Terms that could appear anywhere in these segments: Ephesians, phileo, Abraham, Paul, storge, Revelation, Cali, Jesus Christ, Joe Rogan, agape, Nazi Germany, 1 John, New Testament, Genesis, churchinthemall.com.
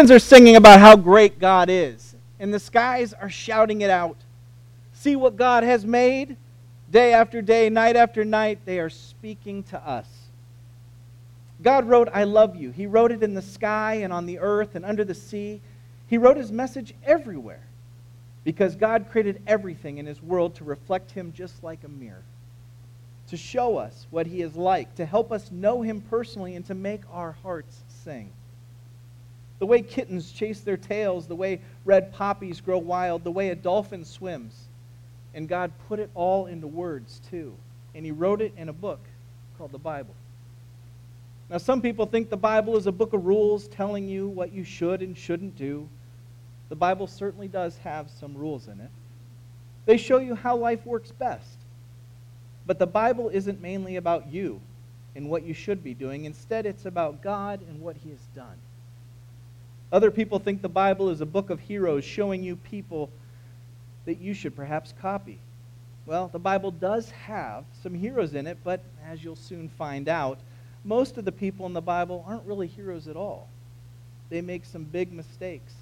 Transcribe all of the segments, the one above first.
heavens are singing about how great God is, and the skies are shouting it out. See what God has made. Day after day, night after night, they are speaking to us. God wrote, I love you. He wrote it in the sky and on the earth and under the sea. He wrote his message everywhere because God created everything in his world to reflect him just like a mirror, to show us what he is like, to help us know him personally, and to make our hearts sing. The way kittens chase their tails, the way red poppies grow wild, the way a dolphin swims. And God put it all into words, too. And he wrote it in a book called the Bible. Now, some people think the Bible is a book of rules telling you what you should and shouldn't do. The Bible certainly does have some rules in it. They show you how life works best. But the Bible isn't mainly about you and what you should be doing. Instead, it's about God and what he has done. Other people think the Bible is a book of heroes showing you people that you should perhaps copy. Well, the Bible does have some heroes in it, but as you'll soon find out, most of the people in the Bible aren't really heroes at all. They make some big mistakes,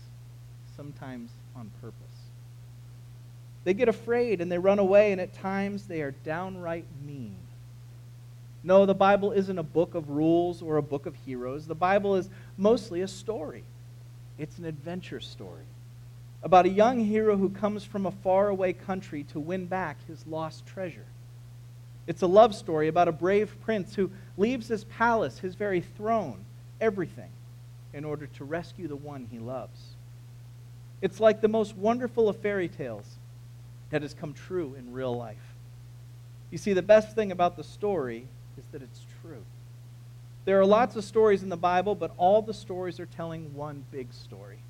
sometimes on purpose. They get afraid and they run away, and at times they are downright mean. No, the Bible isn't a book of rules or a book of heroes. The Bible is mostly a story. It's an adventure story about a young hero who comes from a faraway country to win back his lost treasure. It's a love story about a brave prince who leaves his palace, his very throne, everything, in order to rescue the one he loves. It's like the most wonderful of fairy tales that has come true in real life. You see, the best thing about the story is that it's true. There are lots of stories in the Bible, but all the stories are telling one big story.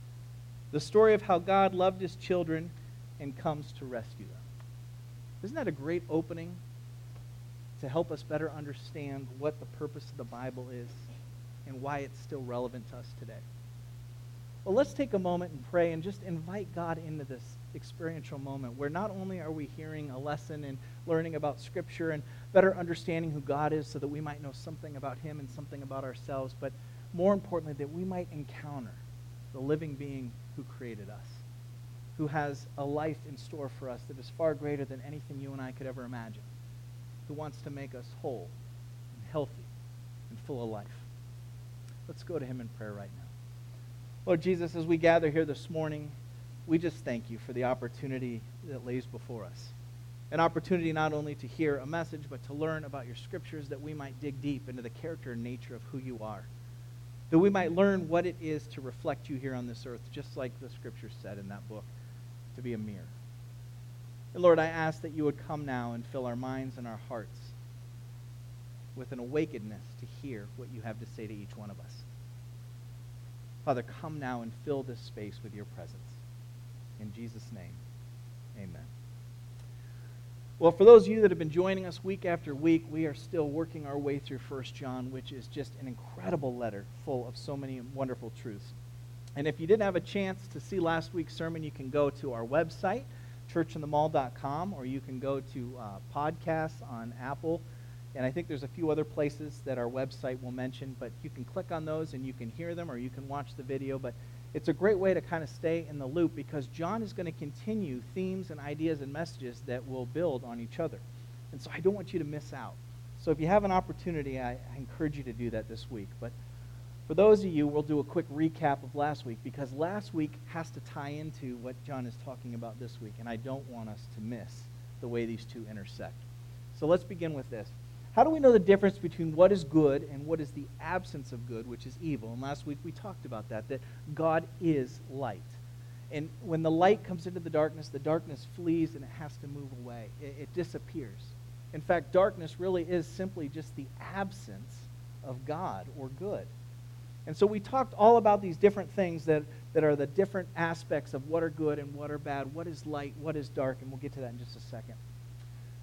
The story of how God loved his children and comes to rescue them. Isn't that a great opening to help us better understand what the purpose of the Bible is and why it's still relevant to us today? Well, let's take a moment and pray and just invite God into this experiential moment where not only are we hearing a lesson and learning about Scripture and better understanding who God is so that we might know something about him and something about ourselves, but more importantly, that we might encounter the living being who created us, who has a life in store for us that is far greater than anything you and I could ever imagine, who wants to make us whole and healthy and full of life. Let's go to him in prayer right now. Lord Jesus, as we gather here this morning, we just thank you for the opportunity that lays before us, an opportunity not only to hear a message, but to learn about your scriptures, that we might dig deep into the character and nature of who you are, that we might learn what it is to reflect you here on this earth, just like the Scripture said in that book, to be a mirror. And Lord, I ask that you would come now and fill our minds and our hearts with an awakenedness to hear what you have to say to each one of us. Father, come now and fill this space with your presence. In Jesus' name, amen. Well, for those of you that have been joining us week after week, we are still working our way through 1 John, which is just an incredible letter full of so many wonderful truths. And if you didn't have a chance to see last week's sermon, you can go to our website, churchinthemall.com, or you can go to podcasts on Apple. And I think there's a few other places that our website will mention, but you can click on those and you can hear them or you can watch the video. But it's a great way to kind of stay in the loop because John is going to continue themes and ideas and messages that will build on each other. And so I don't want you to miss out. So if you have an opportunity, I encourage you to do that this week. But for those of you, we'll do a quick recap of last week because last week has to tie into what John is talking about this week, and I don't want us to miss the way these two intersect. So let's begin with this. How do we know the difference between what is good and what is the absence of good, which is evil? And last week we talked about that God is light. And when the light comes into the darkness flees and it has to move away. It disappears. In fact, darkness really is simply just the absence of God or good. And so we talked all about these different things that are the different aspects of what are good and what are bad, what is light, what is dark, and we'll get to that in just a second.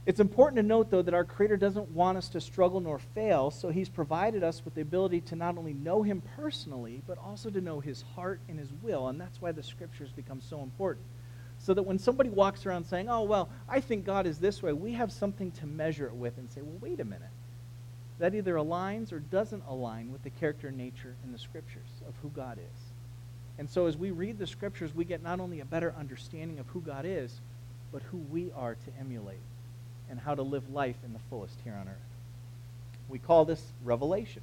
It's important to note, though, that our Creator doesn't want us to struggle nor fail, so he's provided us with the ability to not only know him personally, but also to know his heart and his will, and that's why the Scriptures become so important. So that when somebody walks around saying, oh, well, I think God is this way, we have something to measure it with and say, well, wait a minute. That either aligns or doesn't align with the character and nature in the Scriptures of who God is. And so as we read the scriptures, we get not only a better understanding of who God is, but who we are to emulate and how to live life in the fullest here on earth. We call this revelation.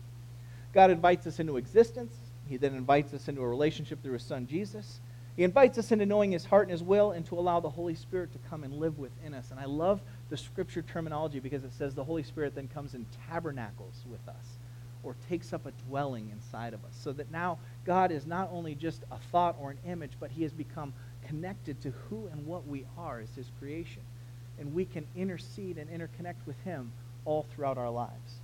God invites us into existence. He then invites us into a relationship through his son, Jesus. He invites us into knowing his heart and his will and to allow the Holy Spirit to come and live within us. And I love the scripture terminology because it says the Holy Spirit then comes in tabernacles with us, or takes up a dwelling inside of us, so that now God is not only just a thought or an image, but he has become connected to who and what we are as his creation. And we can intercede and interconnect with him all throughout our lives.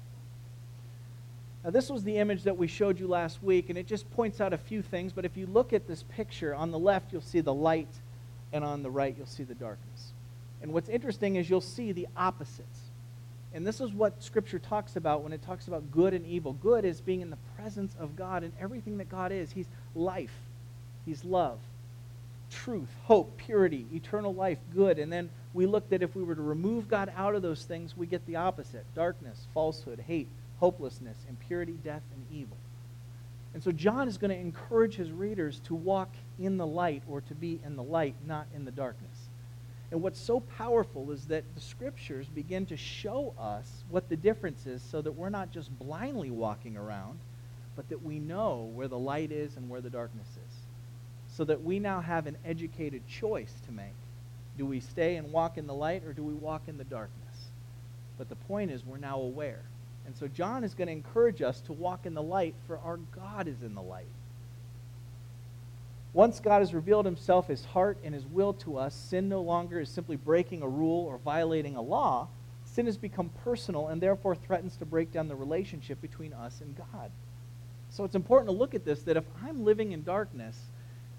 Now, this was the image that we showed you last week, and it just points out a few things, but if you look at this picture, on the left you'll see the light, and on the right you'll see the darkness. And what's interesting is you'll see the opposites. And this is what Scripture talks about when it talks about good and evil. Good is being in the presence of God and everything that God is. He's life. He's love, truth, hope, purity, eternal life, good. And then we looked at if we were to remove God out of those things, we get the opposite: darkness, falsehood, hate, hopelessness, impurity, death, and evil. And so John is going to encourage his readers to walk in the light, or to be in the light, not in the darkness. And what's so powerful is that the scriptures begin to show us what the difference is, so that we're not just blindly walking around, but that we know where the light is and where the darkness is. So that we now have an educated choice to make. Do we stay and walk in the light, or do we walk in the darkness? But the point is, we're now aware. And so John is going to encourage us to walk in the light, for our God is in the light. Once God has revealed himself, his heart, and his will to us, sin no longer is simply breaking a rule or violating a law. Sin has become personal and therefore threatens to break down the relationship between us and God. So it's important to look at this, that if I'm living in darkness,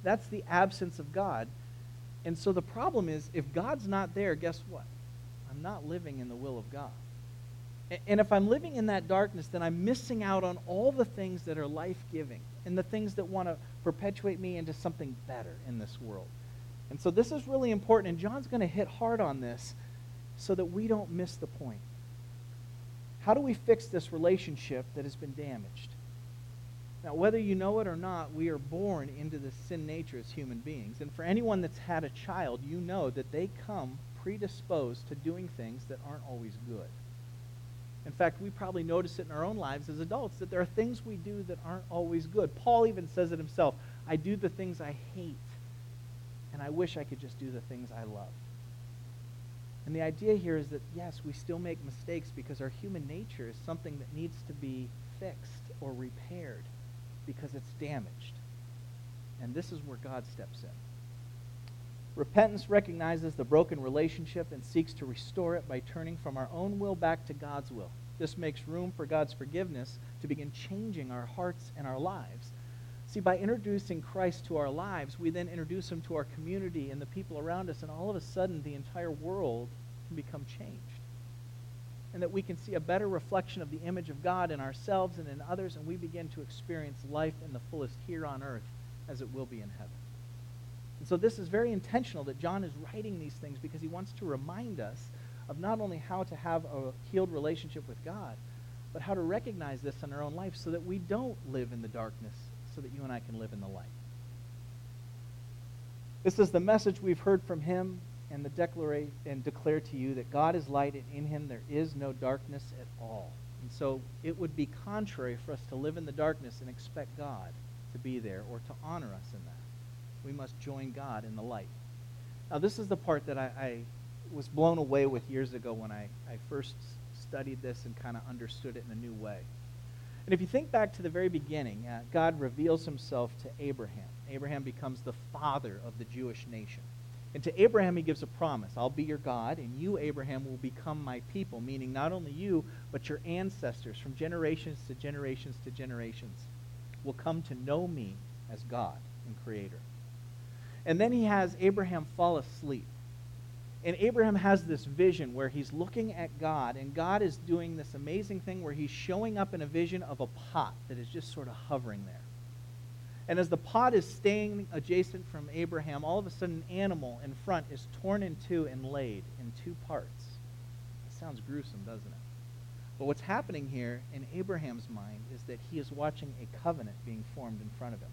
that's the absence of God. And so the problem is, if God's not there, guess what? I'm not living in the will of God. And if I'm living in that darkness, then I'm missing out on all the things that are life-giving and the things that want to perpetuate me into something better in this world. And so this is really important, and John's going to hit hard on this so that we don't miss the point. How do we fix this relationship that has been damaged? Now, whether you know it or not, we are born into this sin nature as human beings. And for anyone that's had a child, you know that they come predisposed to doing things that aren't always good. In fact, we probably notice it in our own lives as adults, that there are things we do that aren't always good. Paul even says it himself: I do the things I hate, and I wish I could just do the things I love. And the idea here is that, yes, we still make mistakes because our human nature is something that needs to be fixed or repaired because it's damaged. And this is where God steps in. Repentance recognizes the broken relationship and seeks to restore it by turning from our own will back to God's will. This makes room for God's forgiveness to begin changing our hearts and our lives. See, by introducing Christ to our lives, we then introduce him to our community and the people around us, and all of a sudden the entire world can become changed. And that we can see a better reflection of the image of God in ourselves and in others, and we begin to experience life in the fullest here on earth as it will be in heaven. And so this is very intentional that John is writing these things, because he wants to remind us of not only how to have a healed relationship with God, but how to recognize this in our own life so that we don't live in the darkness, so that you and I can live in the light. This is the message we've heard from him, and declare to you that God is light, and in him there is no darkness at all. And so it would be contrary for us to live in the darkness and expect God to be there or to honor us in that. We must join God in the light. Now, this is the part that I was blown away with years ago when I first studied this and kind of understood it in a new way. And if you think back to the very beginning, God reveals himself to Abraham. Abraham becomes the father of the Jewish nation. And to Abraham, he gives a promise: I'll be your God, and you, Abraham, will become my people, meaning not only you, but your ancestors from generations to generations to generations will come to know me as God and Creator. And then he has Abraham fall asleep. And Abraham has this vision where he's looking at God, and God is doing this amazing thing where he's showing up in a vision of a pot that is just sort of hovering there. And as the pot is staying adjacent from Abraham, all of a sudden an animal in front is torn in two and laid in two parts. That sounds gruesome, doesn't it? But what's happening here in Abraham's mind is that he is watching a covenant being formed in front of him.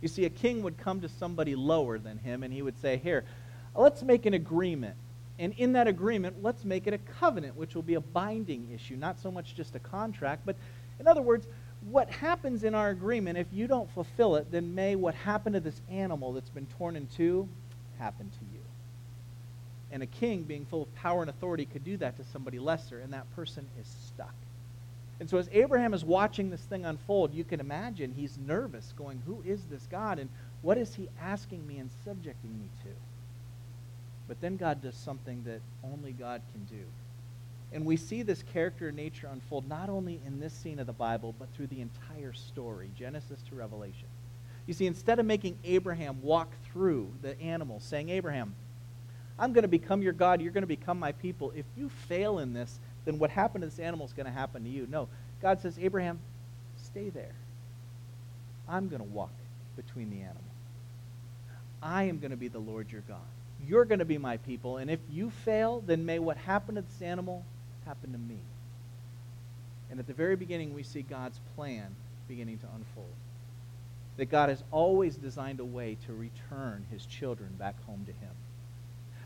You see, a king would come to somebody lower than him, and he would say, here, let's make an agreement. And in that agreement, let's make it a covenant, which will be a binding issue, not so much just a contract. But in other words, what happens in our agreement, if you don't fulfill it, then may what happened to this animal that's been torn in two happen to you. And a king, being full of power and authority, could do that to somebody lesser, and that person is stuck. And so as Abraham is watching this thing unfold, you can imagine he's nervous, going, who is this God, and what is he asking me and subjecting me to? But then God does something that only God can do. And we see this character and nature unfold not only in this scene of the Bible, but through the entire story, Genesis to Revelation. You see, instead of making Abraham walk through the animal, saying, Abraham, I'm going to become your God, you're going to become my people. If you fail in this, then what happened to this animal is going to happen to you. No, God says, Abraham, stay there. I'm going to walk between the animal. I am going to be the Lord your God. You're going to be my people, and if you fail, then may what happened to this animal happen to me. And at the very beginning, we see God's plan beginning to unfold. That God has always designed a way to return his children back home to him.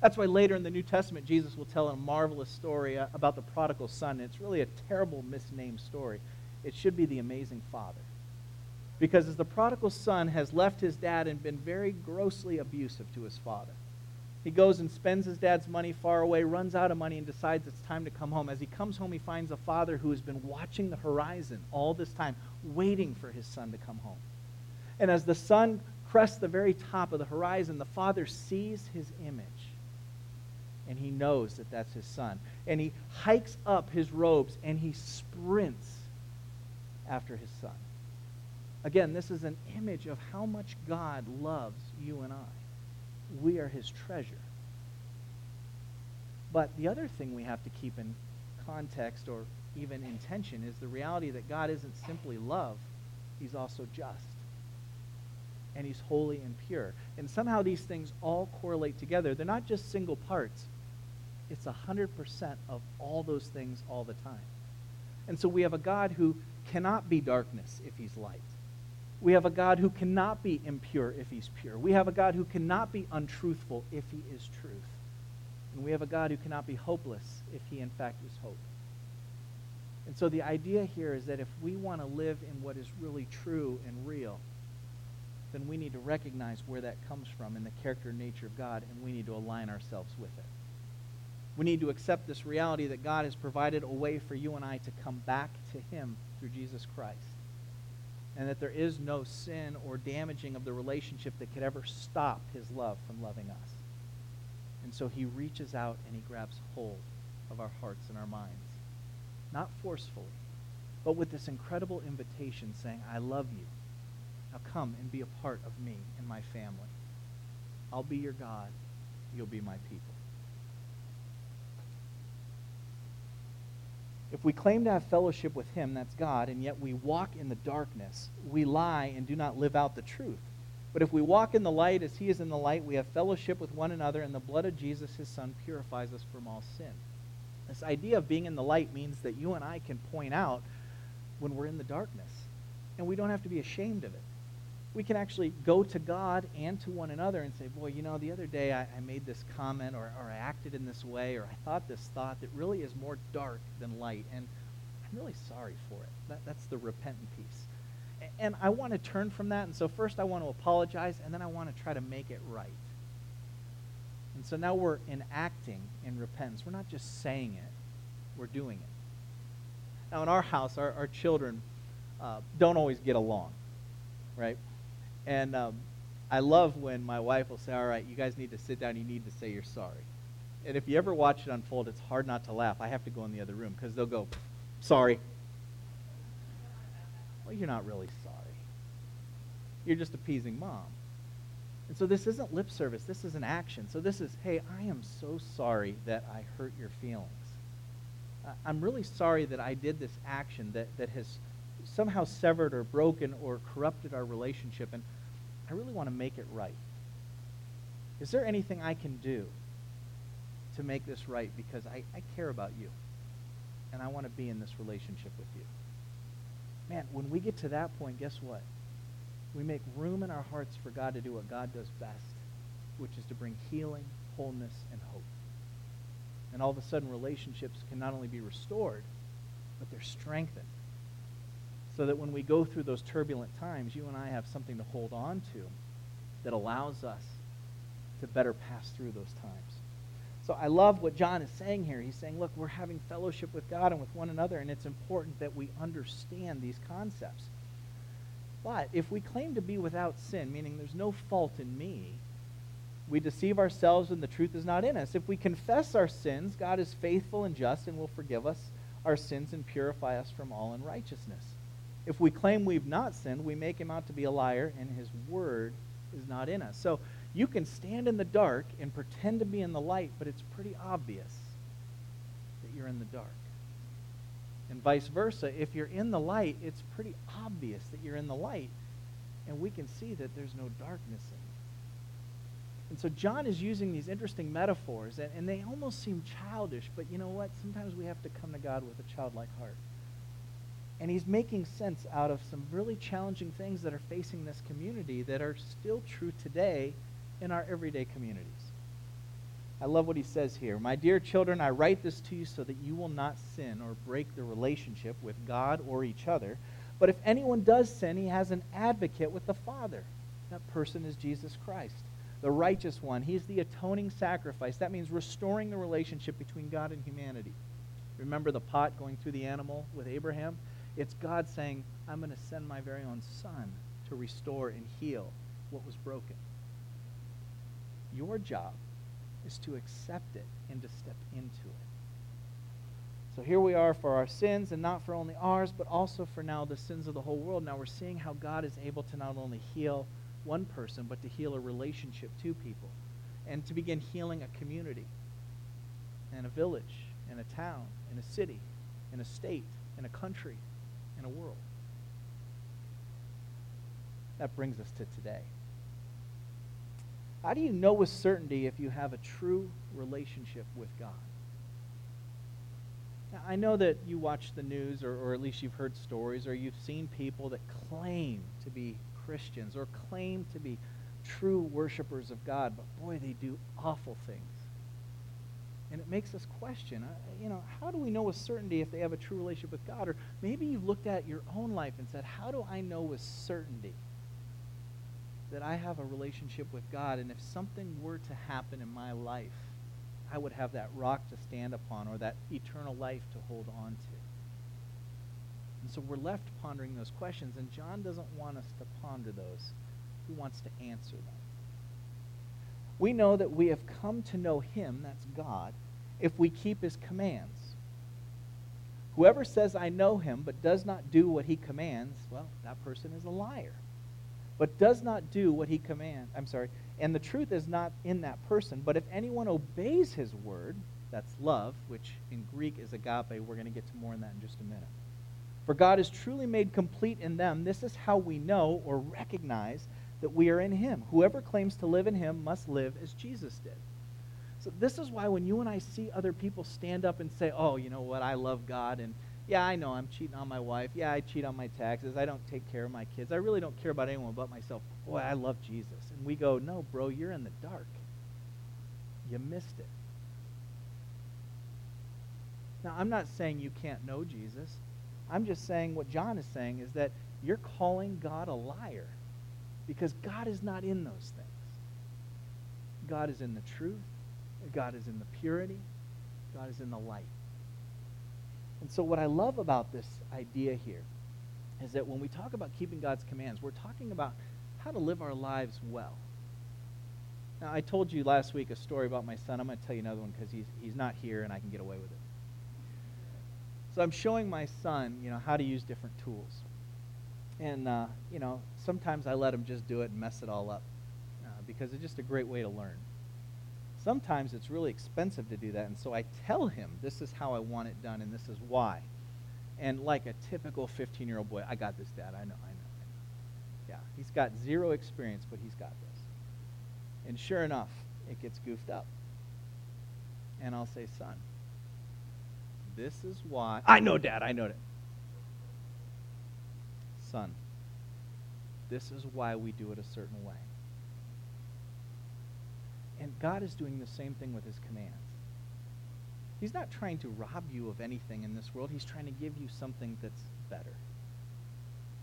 That's why later in the New Testament, Jesus will tell a marvelous story about the prodigal son. It's really a terrible misnamed story. It should be the amazing father. Because as the prodigal son has left his dad and been very grossly abusive to his father, he goes and spends his dad's money far away, runs out of money, and decides it's time to come home. As he comes home, he finds a father who has been watching the horizon all this time, waiting for his son to come home. And as the son crests the very top of the horizon, the father sees his image. And he knows that that's his son. And he hikes up his robes and he sprints after his son. Again, this is an image of how much God loves you and I. We are his treasure. But the other thing we have to keep in context or even in tension is the reality that God isn't simply love. He's also just. And he's holy and pure. And somehow these things all correlate together. They're not just single parts. It's 100% of all those things all the time. And so we have a God who cannot be darkness if he's light. We have a God who cannot be impure if he's pure. We have a God who cannot be untruthful if he is truth. And we have a God who cannot be hopeless if he in fact is hope. And so the idea here is that if we want to live in what is really true and real, then we need to recognize where that comes from in the character and nature of God, and we need to align ourselves with it. We need to accept this reality that God has provided a way for you and I to come back to him through Jesus Christ. And that there is no sin or damaging of the relationship that could ever stop his love from loving us. And so he reaches out and he grabs hold of our hearts and our minds. Not forcefully, but with this incredible invitation saying, I love you. Now come and be a part of me and my family. I'll be your God. You'll be my people. If we claim to have fellowship with him, that's God, and yet we walk in the darkness, we lie and do not live out the truth. But if we walk in the light as he is in the light, we have fellowship with one another, and the blood of Jesus, his son, purifies us from all sin. This idea of being in the light means that you and I can point out when we're in the darkness, and we don't have to be ashamed of it. We can actually go to God and to one another and say, boy, you know, the other day I made this comment or I acted in this way or I thought this thought that really is more dark than light, and I'm really sorry for it. That's the repentant piece. And I want to turn from that, and so first I want to apologize, and then I want to try to make it right. And so now we're enacting in repentance. We're not just saying it, we're doing it. Now in our house, our children don't always get along, right? And I love when my wife will say, all right, you guys need to sit down. You need to say you're sorry. And if you ever watch it unfold, it's hard not to laugh. I have to go in the other room because they'll go, sorry. Well, you're not really sorry. You're just appeasing mom. And so this isn't lip service. This is an action. So this is, hey, I am so sorry that I hurt your feelings. I'm really sorry that I did this action that has somehow severed or broken or corrupted our relationship, and I really want to make it right. Is there anything I can do to make this right? Because I care about you, and I want to be in this relationship with you. Man, when we get to that point, guess what? We make room in our hearts for God to do what God does best, which is to bring healing, wholeness, and hope. And all of a sudden, relationships can not only be restored, but they're strengthened. So that when we go through those turbulent times, you and I have something to hold on to that allows us to better pass through those times. So I love what John is saying here. He's saying, look, we're having fellowship with God and with one another, and it's important that we understand these concepts. But if we claim to be without sin, meaning there's no fault in me, we deceive ourselves and the truth is not in us. If we confess our sins, God is faithful and just and will forgive us our sins and purify us from all unrighteousness. If we claim we've not sinned, we make him out to be a liar, and his word is not in us. So you can stand in the dark and pretend to be in the light, but it's pretty obvious that you're in the dark. And vice versa, if you're in the light, it's pretty obvious that you're in the light, and we can see that there's no darkness in you. And so John is using these interesting metaphors, and they almost seem childish, but you know what? Sometimes we have to come to God with a childlike heart. And he's making sense out of some really challenging things that are facing this community that are still true today in our everyday communities. I love what he says here. My dear children, I write this to you so that you will not sin or break the relationship with God or each other. But if anyone does sin, he has an advocate with the Father. That person is Jesus Christ, the righteous one. He's the atoning sacrifice. That means restoring the relationship between God and humanity. Remember the pot going through the animal with Abraham? It's God saying, I'm going to send my very own son to restore and heal what was broken. Your job is to accept it and to step into it. So here we are for our sins, and not for only ours, but also for now the sins of the whole world. Now we're seeing how God is able to not only heal one person, but to heal a relationship to people, and to begin healing a community, and a village, and a town, and a city, and a state, in a country, in a world. That brings us to today. How do you know with certainty if you have a true relationship with God? Now, I know that you watch the news, or at least you've heard stories, or you've seen people that claim to be Christians or claim to be true worshipers of God, but boy, they do awful things. And it makes us question, how do we know with certainty if they have a true relationship with God? Or maybe you've looked at your own life and said, how do I know with certainty that I have a relationship with God? And if something were to happen in my life, I would have that rock to stand upon or that eternal life to hold on to. And so we're left pondering those questions, and John doesn't want us to ponder those. He wants to answer them. We know that we have come to know him, that's God, if we keep his commands. Whoever says, I know him, but does not do what he commands, well, that person is a liar. But does not do what he commands, and the truth is not in that person. But if anyone obeys his word, that's love, which in Greek is agape. We're going to get to more on that in just a minute. For God is truly made complete in them. This is how we know or recognize that we are in him. Whoever claims to live in him must live as Jesus did. So this is why when you and I see other people stand up and say, oh, you know what, I love God, and yeah, I know I'm cheating on my wife. Yeah, I cheat on my taxes. I don't take care of my kids. I really don't care about anyone but myself. Boy, I love Jesus. And we go, no, bro, you're in the dark. You missed it. Now, I'm not saying you can't know Jesus. I'm just saying what John is saying is that you're calling God a liar. Because God is not in those things. God is in the truth. God is in the purity. God is in the light. And so what I love about this idea here is that when we talk about keeping God's commands, we're talking about how to live our lives well. Now, I told you last week a story about my son. I'm going to tell you another one because he's not here and I can get away with it. So I'm showing my son, how to use different tools. And, sometimes I let him just do it and mess it all up because it's just a great way to learn. Sometimes it's really expensive to do that, and so I tell him this is how I want it done and this is why. And like a typical 15-year-old boy, I got this, Dad, I know. Yeah, he's got zero experience, but he's got this. And sure enough, it gets goofed up. And I'll say, son, this is why. I know, Dad, I know it. Son, This is why we do it a certain way. And God is doing the same thing with his commands. He's not trying to rob you of anything in this world. He's trying to give you something that's better.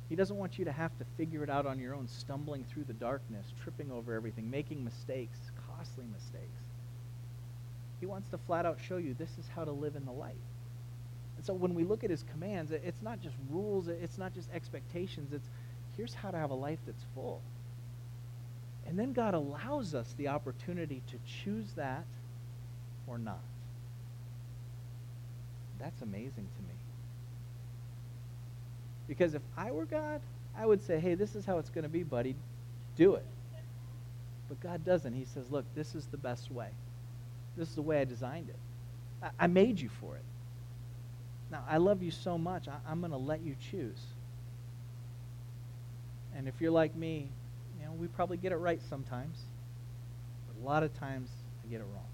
He doesn't want you to have to figure it out on your own, stumbling through the darkness, tripping over everything, making mistakes, costly mistakes. He wants to flat out show you this is how to live in the light. And so when we look at his commands, it's not just rules, it's not just expectations, it's here's how to have a life that's full. And then God allows us the opportunity to choose that or not. That's amazing to me. Because if I were God, I would say, hey, this is how it's going to be, buddy. Do it. But God doesn't. He says, look, this is the best way. This is the way I designed it. I made you for it. Now, I love you so much, I'm going to let you choose. And if you're like me, you know, we probably get it right sometimes. But a lot of times, I get it wrong.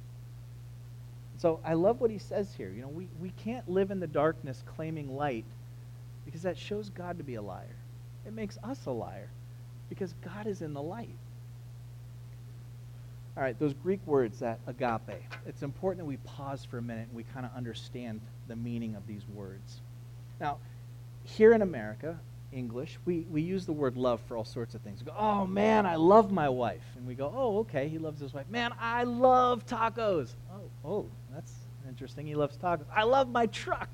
So I love what he says here. You know, we can't live in the darkness claiming light, because that shows God to be a liar. It makes us a liar because God is in the light. All right, those Greek words, that agape, it's important that we pause for a minute and we kind of understand the meaning of these words. Now, here in America, English, we use the word love for all sorts of things. We go, oh, man, I love my wife. And we go, oh, okay, he loves his wife. Man, I love tacos. Oh, that's interesting. He loves tacos. I love my truck.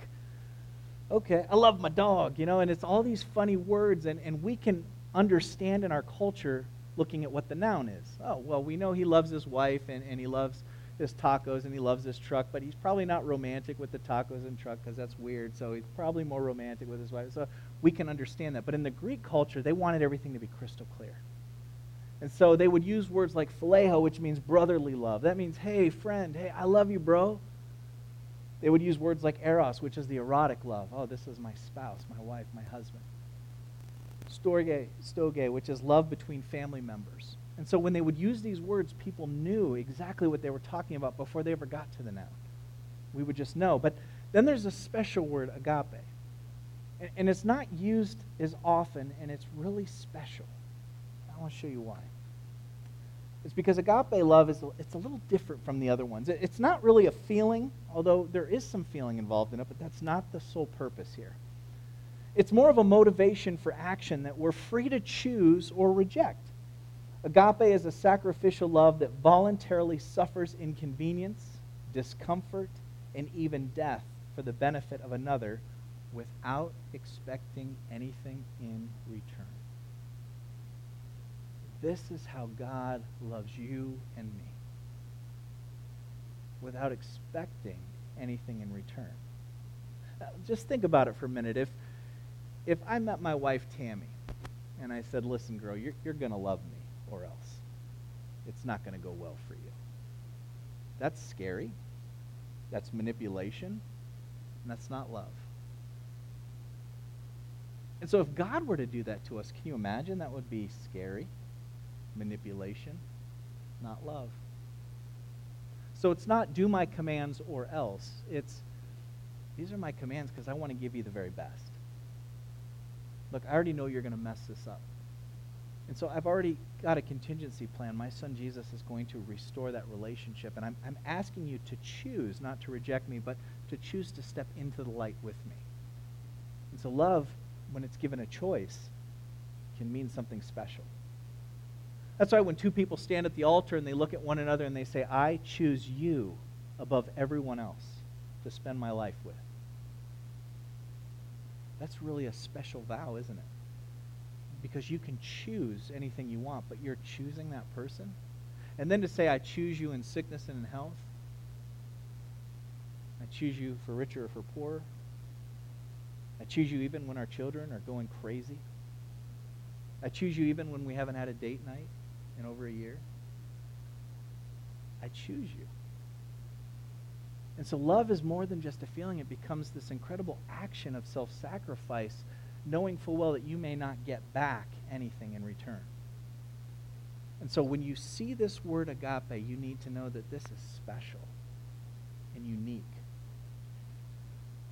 Okay, I love my dog, you know, and it's all these funny words, and we can understand in our culture looking at what the noun is. Oh, well, we know he loves his wife, and he loves his tacos, and he loves his truck, but he's probably not romantic with the tacos and truck because that's weird, so he's probably more romantic with his wife. So we can understand that. But in the Greek culture, they wanted everything to be crystal clear. And so they would use words like phileo, which means brotherly love. That means, hey, friend, hey, I love you, bro. They would use words like eros, which is the erotic love. Oh, this is my spouse, my wife, my husband. Storge, which is love between family members. And so when they would use these words, people knew exactly what they were talking about before they ever got to the noun. We would just know. But then there's a special word, agape. And it's not used as often, and it's really special. I want to show you why. It's because agape love it's a little different from the other ones. It's not really a feeling, although there is some feeling involved in it, but that's not the sole purpose here. It's more of a motivation for action that we're free to choose or reject. Agape is a sacrificial love that voluntarily suffers inconvenience, discomfort, and even death for the benefit of another without expecting anything in return. This is how God loves you and me, without expecting anything in return. Now, just think about it for a minute. If I met my wife, Tammy, and I said, listen, girl, you're going to love me or else. It's not going to go well for you. That's scary. That's manipulation. And that's not love. And so if God were to do that to us, can you imagine? That would be scary. Manipulation, not love. So it's not do my commands or else. It's these are my commands because I want to give you the very best. Look, I already know you're going to mess this up. And so I've already got a contingency plan. My son Jesus is going to restore that relationship. And I'm asking you to choose, not to reject me, but to choose to step into the light with me. And so love, when it's given a choice, can mean something special. That's why when two people stand at the altar and they look at one another and they say, I choose you above everyone else to spend my life with. That's really a special vow, isn't it? Because you can choose anything you want, but you're choosing that person. And then to say, I choose you in sickness and in health. I choose you for richer or for poorer. I choose you even when our children are going crazy. I choose you even when we haven't had a date night in over a year. I choose you. And so love is more than just a feeling. It becomes this incredible action of self-sacrifice, knowing full well that you may not get back anything in return. And so when you see this word agape, you need to know that this is special and unique.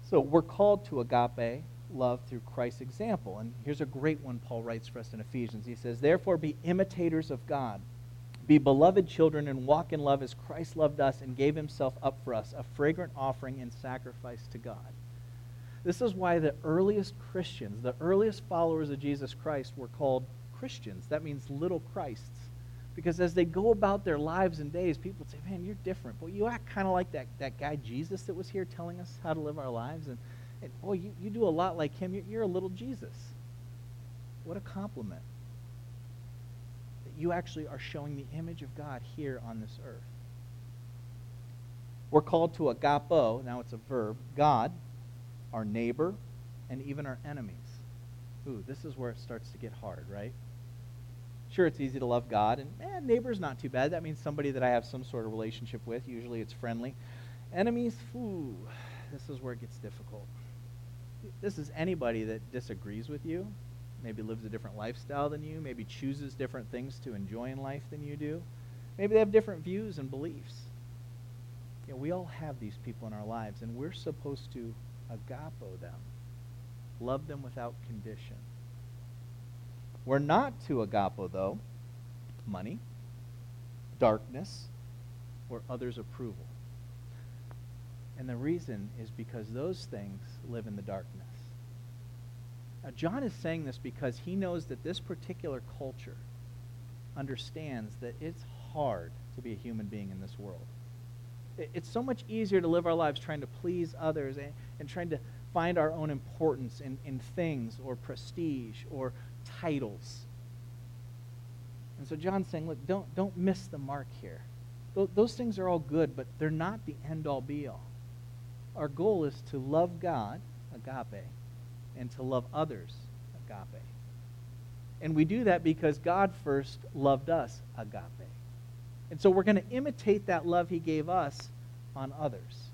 So we're called to agape love through Christ's example. And here's a great one Paul writes for us in Ephesians. He says, therefore be imitators of God, be beloved children, and walk in love as Christ loved us and gave himself up for us, a fragrant offering and sacrifice to God. This is why the earliest Christians, the earliest followers of Jesus Christ, were called Christians. That means little Christs. Because as they go about their lives and days, people would say, man, you're different. Boy, you act kind of like that guy Jesus that was here telling us how to live our lives. And boy, you do a lot like him. You're a little Jesus. What a compliment. That you actually are showing the image of God here on this earth. We're called to agapo, now it's a verb, God, our neighbor, and even our enemies. Ooh, this is where it starts to get hard, right? Sure, it's easy to love God, and neighbor's not too bad. That means somebody that I have some sort of relationship with. Usually it's friendly. Enemies, ooh, this is where it gets difficult. This is anybody that disagrees with you, maybe lives a different lifestyle than you, maybe chooses different things to enjoy in life than you do. Maybe they have different views and beliefs. You know, we all have these people in our lives, and we're supposed to agapo them, love them without condition. We're not to agapo, though, money, darkness, or others' approval. And the reason is because those things live in the darkness. Now, John is saying this because he knows that this particular culture understands that it's hard to be a human being in this world. It's so much easier to live our lives trying to please others and trying to find our own importance in things or prestige or titles. And so John's saying, look, don't miss the mark here. Those things are all good, but they're not the end-all, be-all. Our goal is to love God, agape, and to love others, agape. And we do that because God first loved us, agape. And so we're going to imitate that love he gave us on others.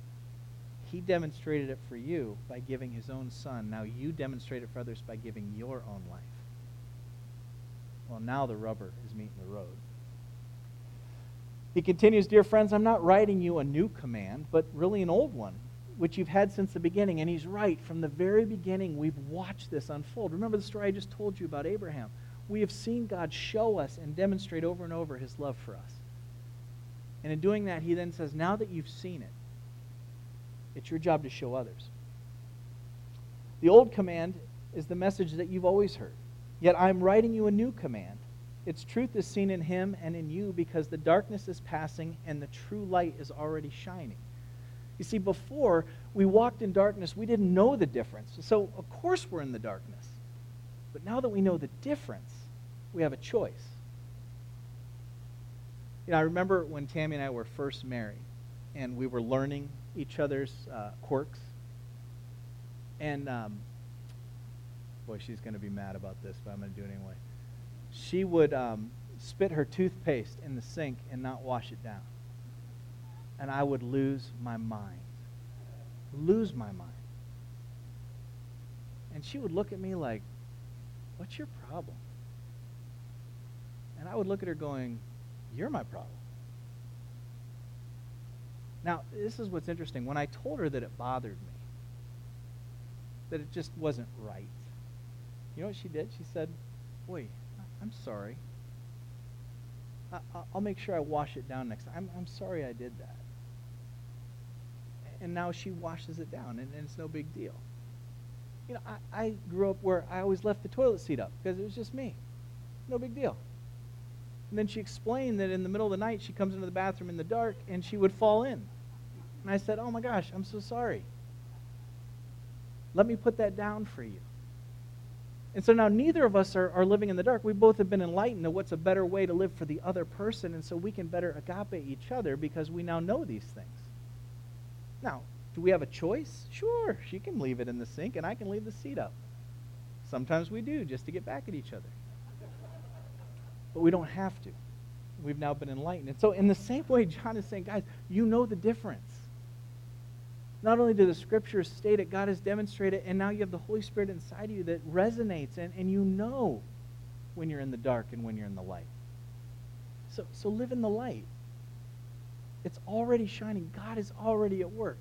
He demonstrated it for you by giving his own son. Now you demonstrate it for others by giving your own life. Well, now the rubber is meeting the road. He continues, dear friends, I'm not writing you a new command, but really an old one, which you've had since the beginning. And he's right. From the very beginning, we've watched this unfold. Remember the story I just told you about Abraham. We have seen God show us and demonstrate over and over his love for us. And in doing that, he then says, now that you've seen it, it's your job to show others. The old command is the message that you've always heard. Yet I'm writing you a new command. Its truth is seen in him and in you because the darkness is passing and the true light is already shining. You see, before we walked in darkness, we didn't know the difference. So, of course, we're in the darkness. But now that we know the difference, we have a choice. You know, I remember when Tammy and I were first married and we were learning each other's quirks. And, boy, she's going to be mad about this, but I'm going to do it anyway. She would spit her toothpaste in the sink and not wash it down. And I would lose my mind. Lose my mind. And she would look at me like, what's your problem? And I would look at her going, you're my problem. Now, this is what's interesting. When I told her that it bothered me, that it just wasn't right, you know what she did? She said, boy, I'm sorry. I'll make sure I wash it down next time. I'm sorry I did that. And now she washes it down, and it's no big deal. You know, I grew up where I always left the toilet seat up because it was just me. No big deal. And then she explained that in the middle of the night she comes into the bathroom in the dark and she would fall in. And I said, oh my gosh, I'm so sorry. Let me put that down for you. And so now neither of us are living in the dark. We both have been enlightened to what's a better way to live for the other person, and so we can better agape each other because we now know these things. Now, do we have a choice? Sure, she can leave it in the sink and I can leave the seat up. Sometimes we do, just to get back at each other. But we don't have to. We've now been enlightened. And so in the same way, John is saying, guys, you know the difference. Not only do the scriptures state it, God has demonstrated it, and now you have the Holy Spirit inside of you that resonates, and you know when you're in the dark and when you're in the light. So live in the light. It's already shining. God is already at work.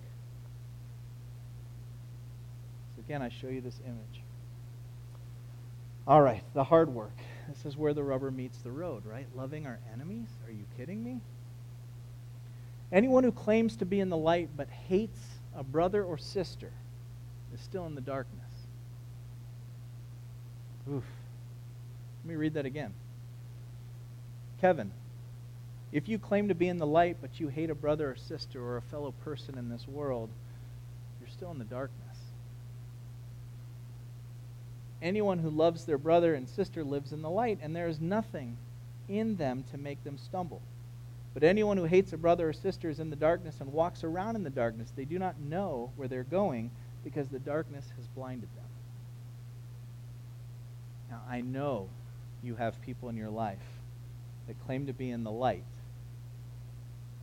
So Again, I show you this image. All right, the hard work. This is where the rubber meets the road, right? Loving our enemies? Are you kidding me? Anyone who claims to be in the light but hates a brother or sister is still in the darkness. Oof. Let me read that again. Kevin, if you claim to be in the light but you hate a brother or sister or a fellow person in this world, you're still in the darkness. Anyone who loves their brother and sister lives in the light, and there is nothing in them to make them stumble. But anyone who hates a brother or sister is in the darkness and walks around in the darkness. They do not know where they're going because the darkness has blinded them. Now, I know you have people in your life that claim to be in the light,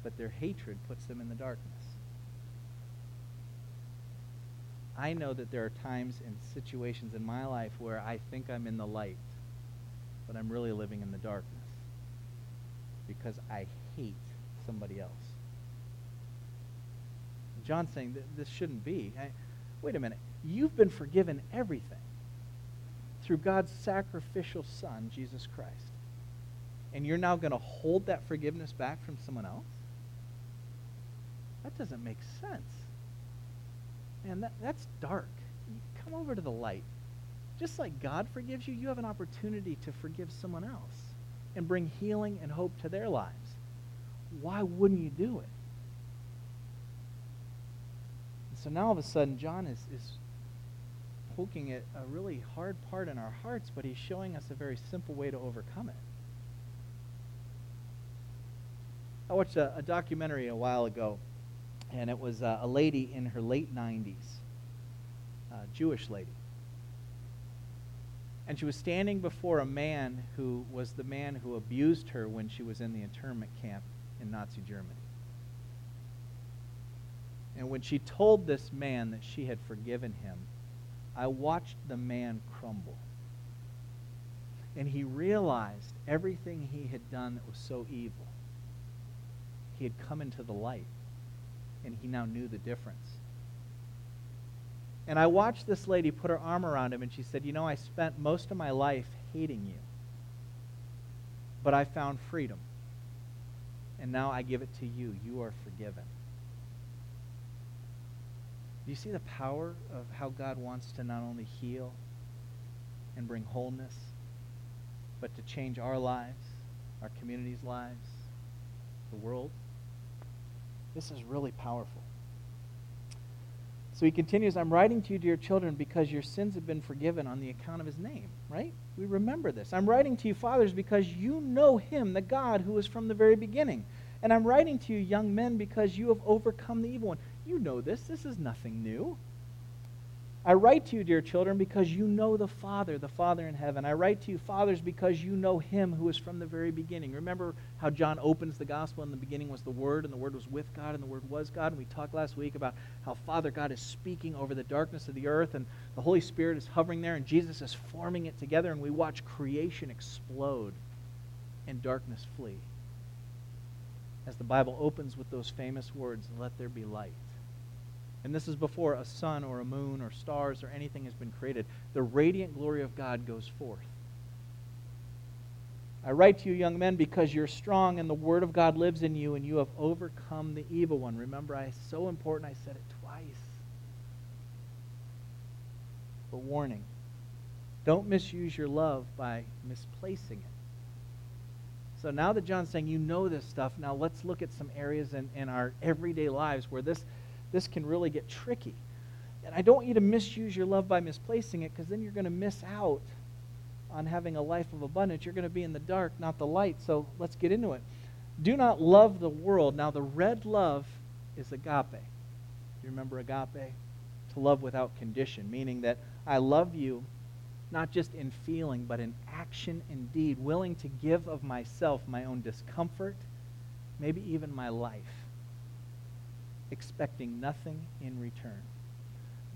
but their hatred puts them in the darkness. I know that there are times and situations in my life where I think I'm in the light, but I'm really living in the darkness because I hate somebody else. John's saying that this shouldn't be. Wait a minute. You've been forgiven everything through God's sacrificial Son, Jesus Christ. And you're now going to hold that forgiveness back from someone else? That doesn't make sense. Man, that's dark. Come over to the light. Just like God forgives you, you have an opportunity to forgive someone else and bring healing and hope to their lives. Why wouldn't you do it? And so now all of a sudden, John is poking at a really hard part in our hearts, but he's showing us a very simple way to overcome it. I watched a documentary a while ago, and it was a lady in her late 90s, a Jewish lady. And she was standing before a man who was the man who abused her when she was in the internment camp in Nazi Germany. And when she told this man that she had forgiven him, I watched the man crumble. And he realized everything he had done that was so evil. He had come into the light. And he now knew the difference. And I watched this lady put her arm around him, and she said, you know, I spent most of my life hating you, but I found freedom. And now I give it to you. You are forgiven. Do you see the power of how God wants to not only heal and bring wholeness, but to change our lives, our community's lives, the world? This is really powerful. So he continues, I'm writing to you, dear children, because your sins have been forgiven on the account of his name, right? We remember this. I'm writing to you, fathers, because you know him, the God who is from the very beginning. And I'm writing to you, young men, because you have overcome the evil one. You know this. This is nothing new. I write to you, dear children, because you know the Father in heaven. I write to you, fathers, because you know him who is from the very beginning. Remember how John opens the gospel, in the beginning was the Word, and the Word was with God, and the Word was God. And we talked last week about how Father God is speaking over the darkness of the earth, and the Holy Spirit is hovering there, and Jesus is forming it together, and we watch creation explode and darkness flee. As the Bible opens with those famous words, let there be light. And this is before a sun or a moon or stars or anything has been created. The radiant glory of God goes forth. I write to you, young men, because you're strong and the Word of God lives in you and you have overcome the evil one. Remember, it's so important, I said it twice. But warning, don't misuse your love by misplacing it. So now that John's saying you know this stuff, now let's look at some areas in our everyday lives where this can really get tricky. And I don't want you to misuse your love by misplacing it, because then you're going to miss out on having a life of abundance. You're going to be in the dark, not the light. So let's get into it. Do not love the world. Now, the red love is agape. Do you remember agape? To love without condition, meaning that I love you not just in feeling, but in action and deed, willing to give of myself, my own discomfort, maybe even my life, expecting nothing in return.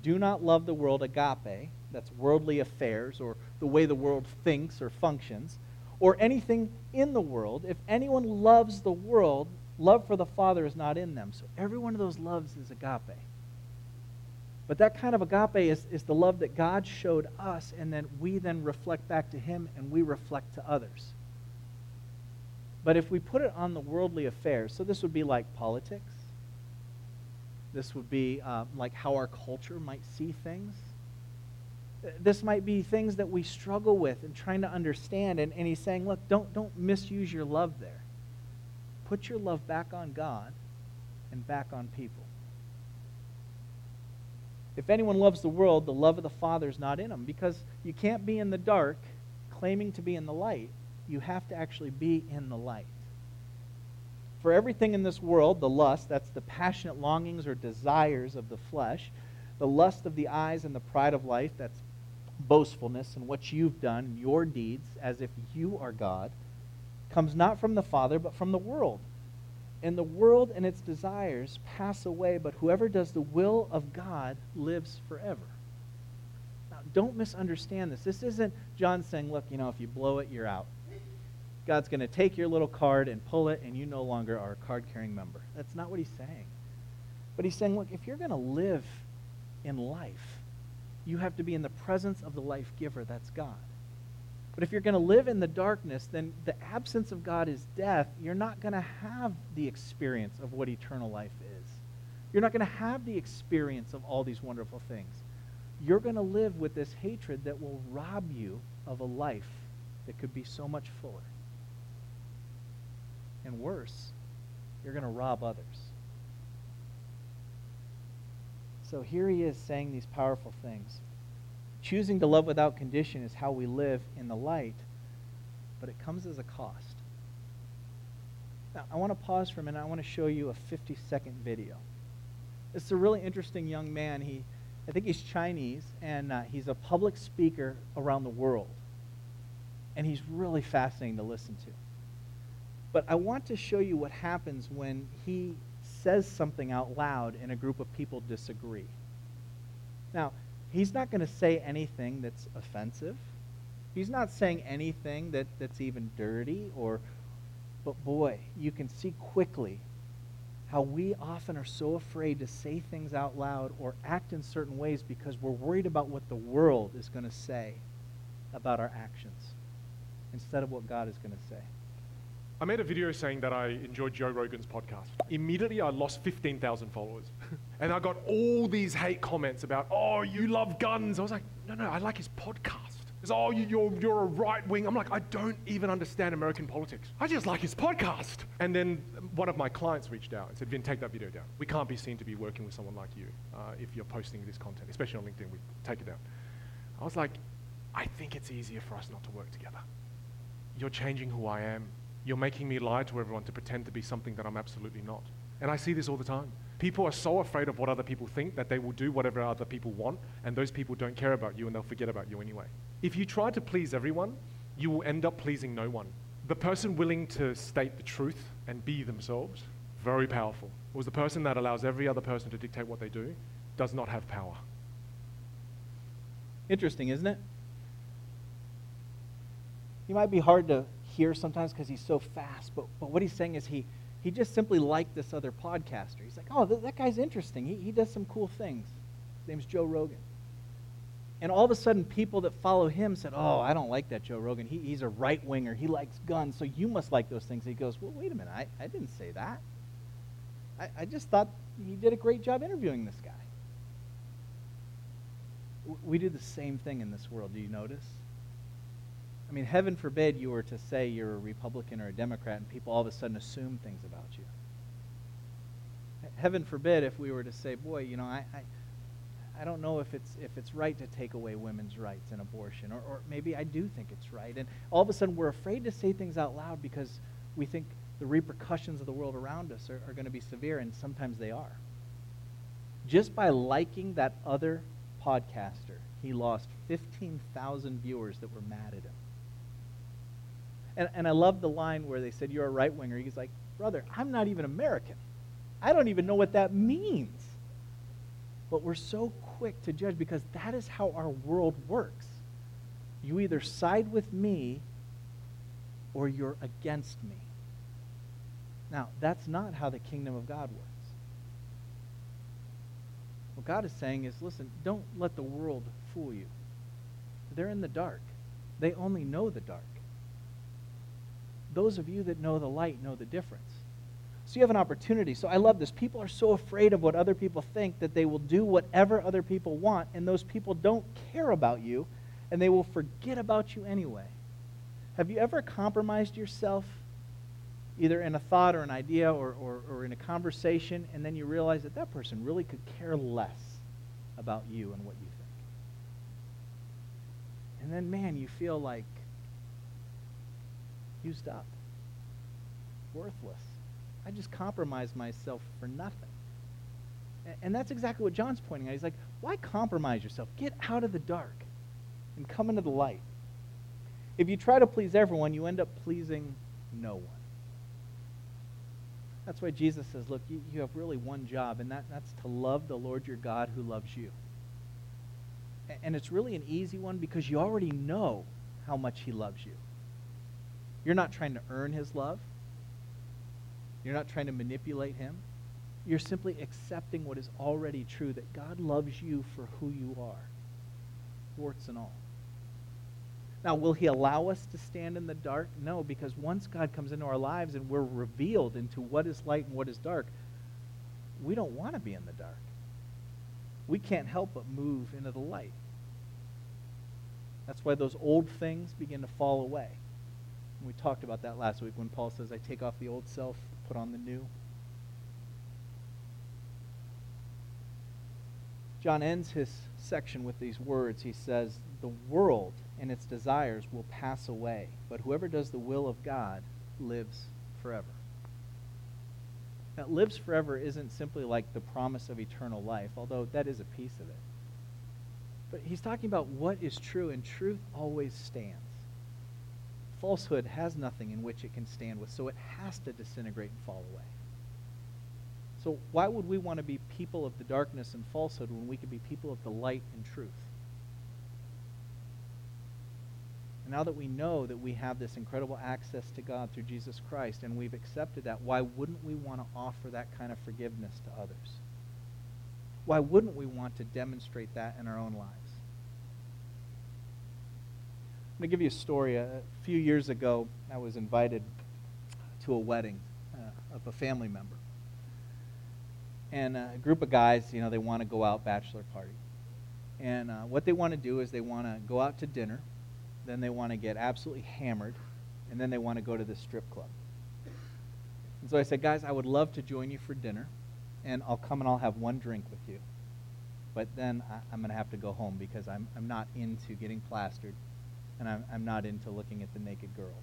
Do not love the world, agape, that's worldly affairs or the way the world thinks or functions, or anything in the world. If anyone loves the world, love for the Father is not in them. So every one of those loves is agape. But that kind of agape is the love that God showed us, and then we then reflect back to him, and we reflect to others. But if we put it on the worldly affairs, so this would be like politics. This would be like how our culture might see things. This might be things that we struggle with and trying to understand. And he's saying, look, don't misuse your love there. Put your love back on God and back on people. If anyone loves the world, the love of the Father is not in him, because you can't be in the dark claiming to be in the light. You have to actually be in the light. For everything in this world, the lust, that's the passionate longings or desires of the flesh, the lust of the eyes and the pride of life, that's boastfulness and what you've done, your deeds, as if you are God, comes not from the Father, but from the world. And the world and its desires pass away, but whoever does the will of God lives forever. Now, don't misunderstand this. This isn't John saying, look, you know, if you blow it, you're out. God's going to take your little card and pull it, and you no longer are a card-carrying member. That's not what he's saying. But he's saying, look, if you're going to live in life, you have to be in the presence of the life giver, that's God. But if you're going to live in the darkness, then the absence of God is death. You're not going to have the experience of what eternal life is. You're not going to have the experience of all these wonderful things. You're going to live with this hatred that will rob you of a life that could be so much fuller. And worse, you're going to rob others. So here he is saying these powerful things. Choosing to love without condition is how we live in the light, but it comes as a cost. Now, I want to pause for a minute. I want to show you a 50-second video. It's a really interesting young man. I think he's Chinese, and he's a public speaker around the world. And he's really fascinating to listen to. But I want to show you what happens when he says something out loud and a group of people disagree. Now, he's not going to say anything that's offensive. He's not saying anything that's even dirty or, but boy, you can see quickly how we often are so afraid to say things out loud or act in certain ways because we're worried about what the world is going to say about our actions instead of what God is going to say. I made a video saying that I enjoyed Joe Rogan's podcast. Immediately, I lost 15,000 followers. And I got all these hate comments about, oh, you love guns. I was like, no, I like his podcast. It's, oh, you're a right wing. I'm like, I don't even understand American politics. I just like his podcast. And then one of my clients reached out and said, Vin, take that video down. We can't be seen to be working with someone like you if you're posting this content, especially on LinkedIn. We take it down. I was like, I think it's easier for us not to work together. You're changing who I am. You're making me lie to everyone to pretend to be something that I'm absolutely not. And I see this all the time. People are so afraid of what other people think that they will do whatever other people want, and those people don't care about you and they'll forget about you anyway. If you try to please everyone, you will end up pleasing no one. The person willing to state the truth and be themselves, very powerful. Whereas the person that allows every other person to dictate what they do does not have power. Interesting, isn't it? He might be hard to hear sometimes because he's so fast, but what he's saying is he just simply liked this other podcaster. He's like, oh, that guy's interesting. He does some cool things. His name's Joe Rogan. And all of a sudden, people that follow him said, oh, I don't like that Joe Rogan. He's a right-winger. He likes guns, so you must like those things. And he goes, well, wait a minute. I didn't say that. I just thought he did a great job interviewing this guy. We do the same thing in this world. Do you notice? I mean, heaven forbid you were to say you're a Republican or a Democrat and people all of a sudden assume things about you. Heaven forbid if we were to say, boy, you know, I don't know if it's right to take away women's rights and abortion, or maybe I do think it's right. And all of a sudden we're afraid to say things out loud because we think the repercussions of the world around us are going to be severe, and sometimes they are. Just by liking that other podcaster, he lost 15,000 viewers that were mad at him. And I love the line where they said, you're a right-winger. He's like, brother, I'm not even American. I don't even know what that means. But we're so quick to judge because that is how our world works. You either side with me or you're against me. Now, that's not how the kingdom of God works. When What God is saying is, listen, don't let the world fool you. They're in the dark. They only know the dark. Those of you that know the light know the difference. So you have an opportunity. So I love this. People are so afraid of what other people think that they will do whatever other people want, and those people don't care about you, and they will forget about you anyway. Have you ever compromised yourself, either in a thought or an idea or in a conversation, and then you realize that that person really could care less about you and what you think? And then, man, you feel like used up, worthless. I just compromised myself for nothing. And that's exactly what John's pointing out. He's like, why compromise yourself? Get out of the dark and come into the light. If you try to please everyone, you end up pleasing no one. That's why Jesus says, look, you have really one job, and that's to love the Lord your God who loves you. And it's really an easy one because you already know how much he loves you. You're not trying to earn his love. You're not trying to manipulate him. You're simply accepting what is already true, that God loves you for who you are, warts and all. Now, will he allow us to stand in the dark? No, because once God comes into our lives and we're revealed into what is light and what is dark, we don't want to be in the dark. We can't help but move into the light. That's why those old things begin to fall away. We talked about that last week when Paul says, I take off the old self, put on the new. John ends his section with these words. He says, the world and its desires will pass away, but whoever does the will of God lives forever. That lives forever isn't simply like the promise of eternal life, although that is a piece of it. But he's talking about what is true, and truth always stands. Falsehood has nothing in which it can stand with, so it has to disintegrate and fall away. So why would we want to be people of the darkness and falsehood when we could be people of the light and truth? And now that we know that we have this incredible access to God through Jesus Christ and we've accepted that, why wouldn't we want to offer that kind of forgiveness to others? Why wouldn't we want to demonstrate that in our own lives? I'm going to give you a story. A few years ago, I was invited to a wedding of a family member. And a group of guys, you know, they want to go out bachelor party. And what they want to do is they want to go out to dinner, then they want to get absolutely hammered, and then they want to go to the strip club. And so I said, guys, I would love to join you for dinner, and I'll come and I'll have one drink with you. But then I'm going to have to go home because I'm not into getting plastered. And I'm not into looking at the naked girls.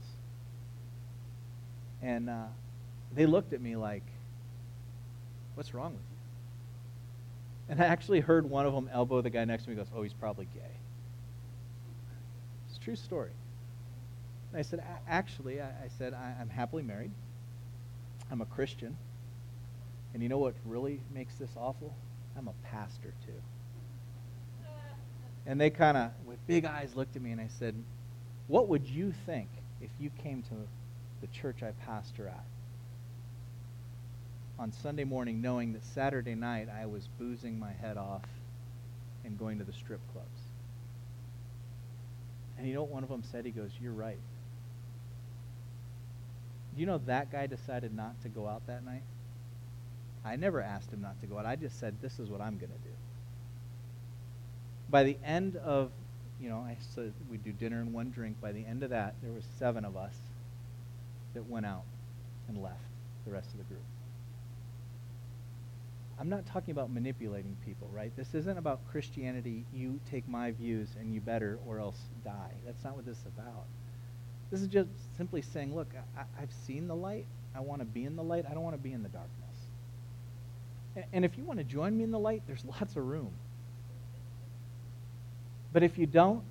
And they looked at me like, what's wrong with you? And I actually heard one of them elbow the guy next to me and goes, oh, he's probably gay. It's a true story. And I said, I'm happily married. I'm a Christian. And you know what really makes this awful? I'm a pastor too. And they kind of, with big eyes, looked at me, and I said, what would you think if you came to the church I pastor at on Sunday morning knowing that Saturday night I was boozing my head off and going to the strip clubs? And you know what one of them said? He goes, you're right. Do you know that guy decided not to go out that night? I never asked him not to go out. I just said, this is what I'm going to do. By the end of, I said we do dinner and one drink. By the end of that, there was 7 of us that went out and left the rest of the group. I'm not talking about manipulating people, right? This isn't about Christianity, you take my views and you better or else die. That's not what this is about. This is just simply saying, look, I've seen the light. I want to be in the light. I don't want to be in the darkness. And if you want to join me in the light, there's lots of room. But if you don't,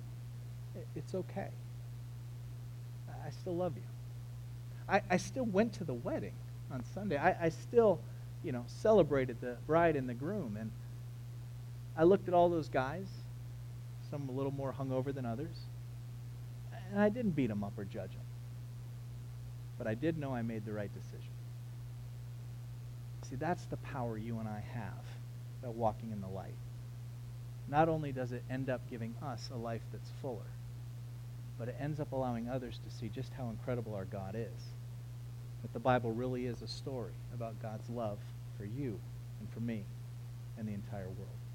it's okay. I still love you. I still went to the wedding on Sunday. I still, celebrated the bride and the groom. And I looked at all those guys, some a little more hungover than others. And I didn't beat them up or judge them. But I did know I made the right decision. See, that's the power you and I have by walking in the light. Not only does it end up giving us a life that's fuller, but it ends up allowing others to see just how incredible our God is. That the Bible really is a story about God's love for you and for me and the entire world.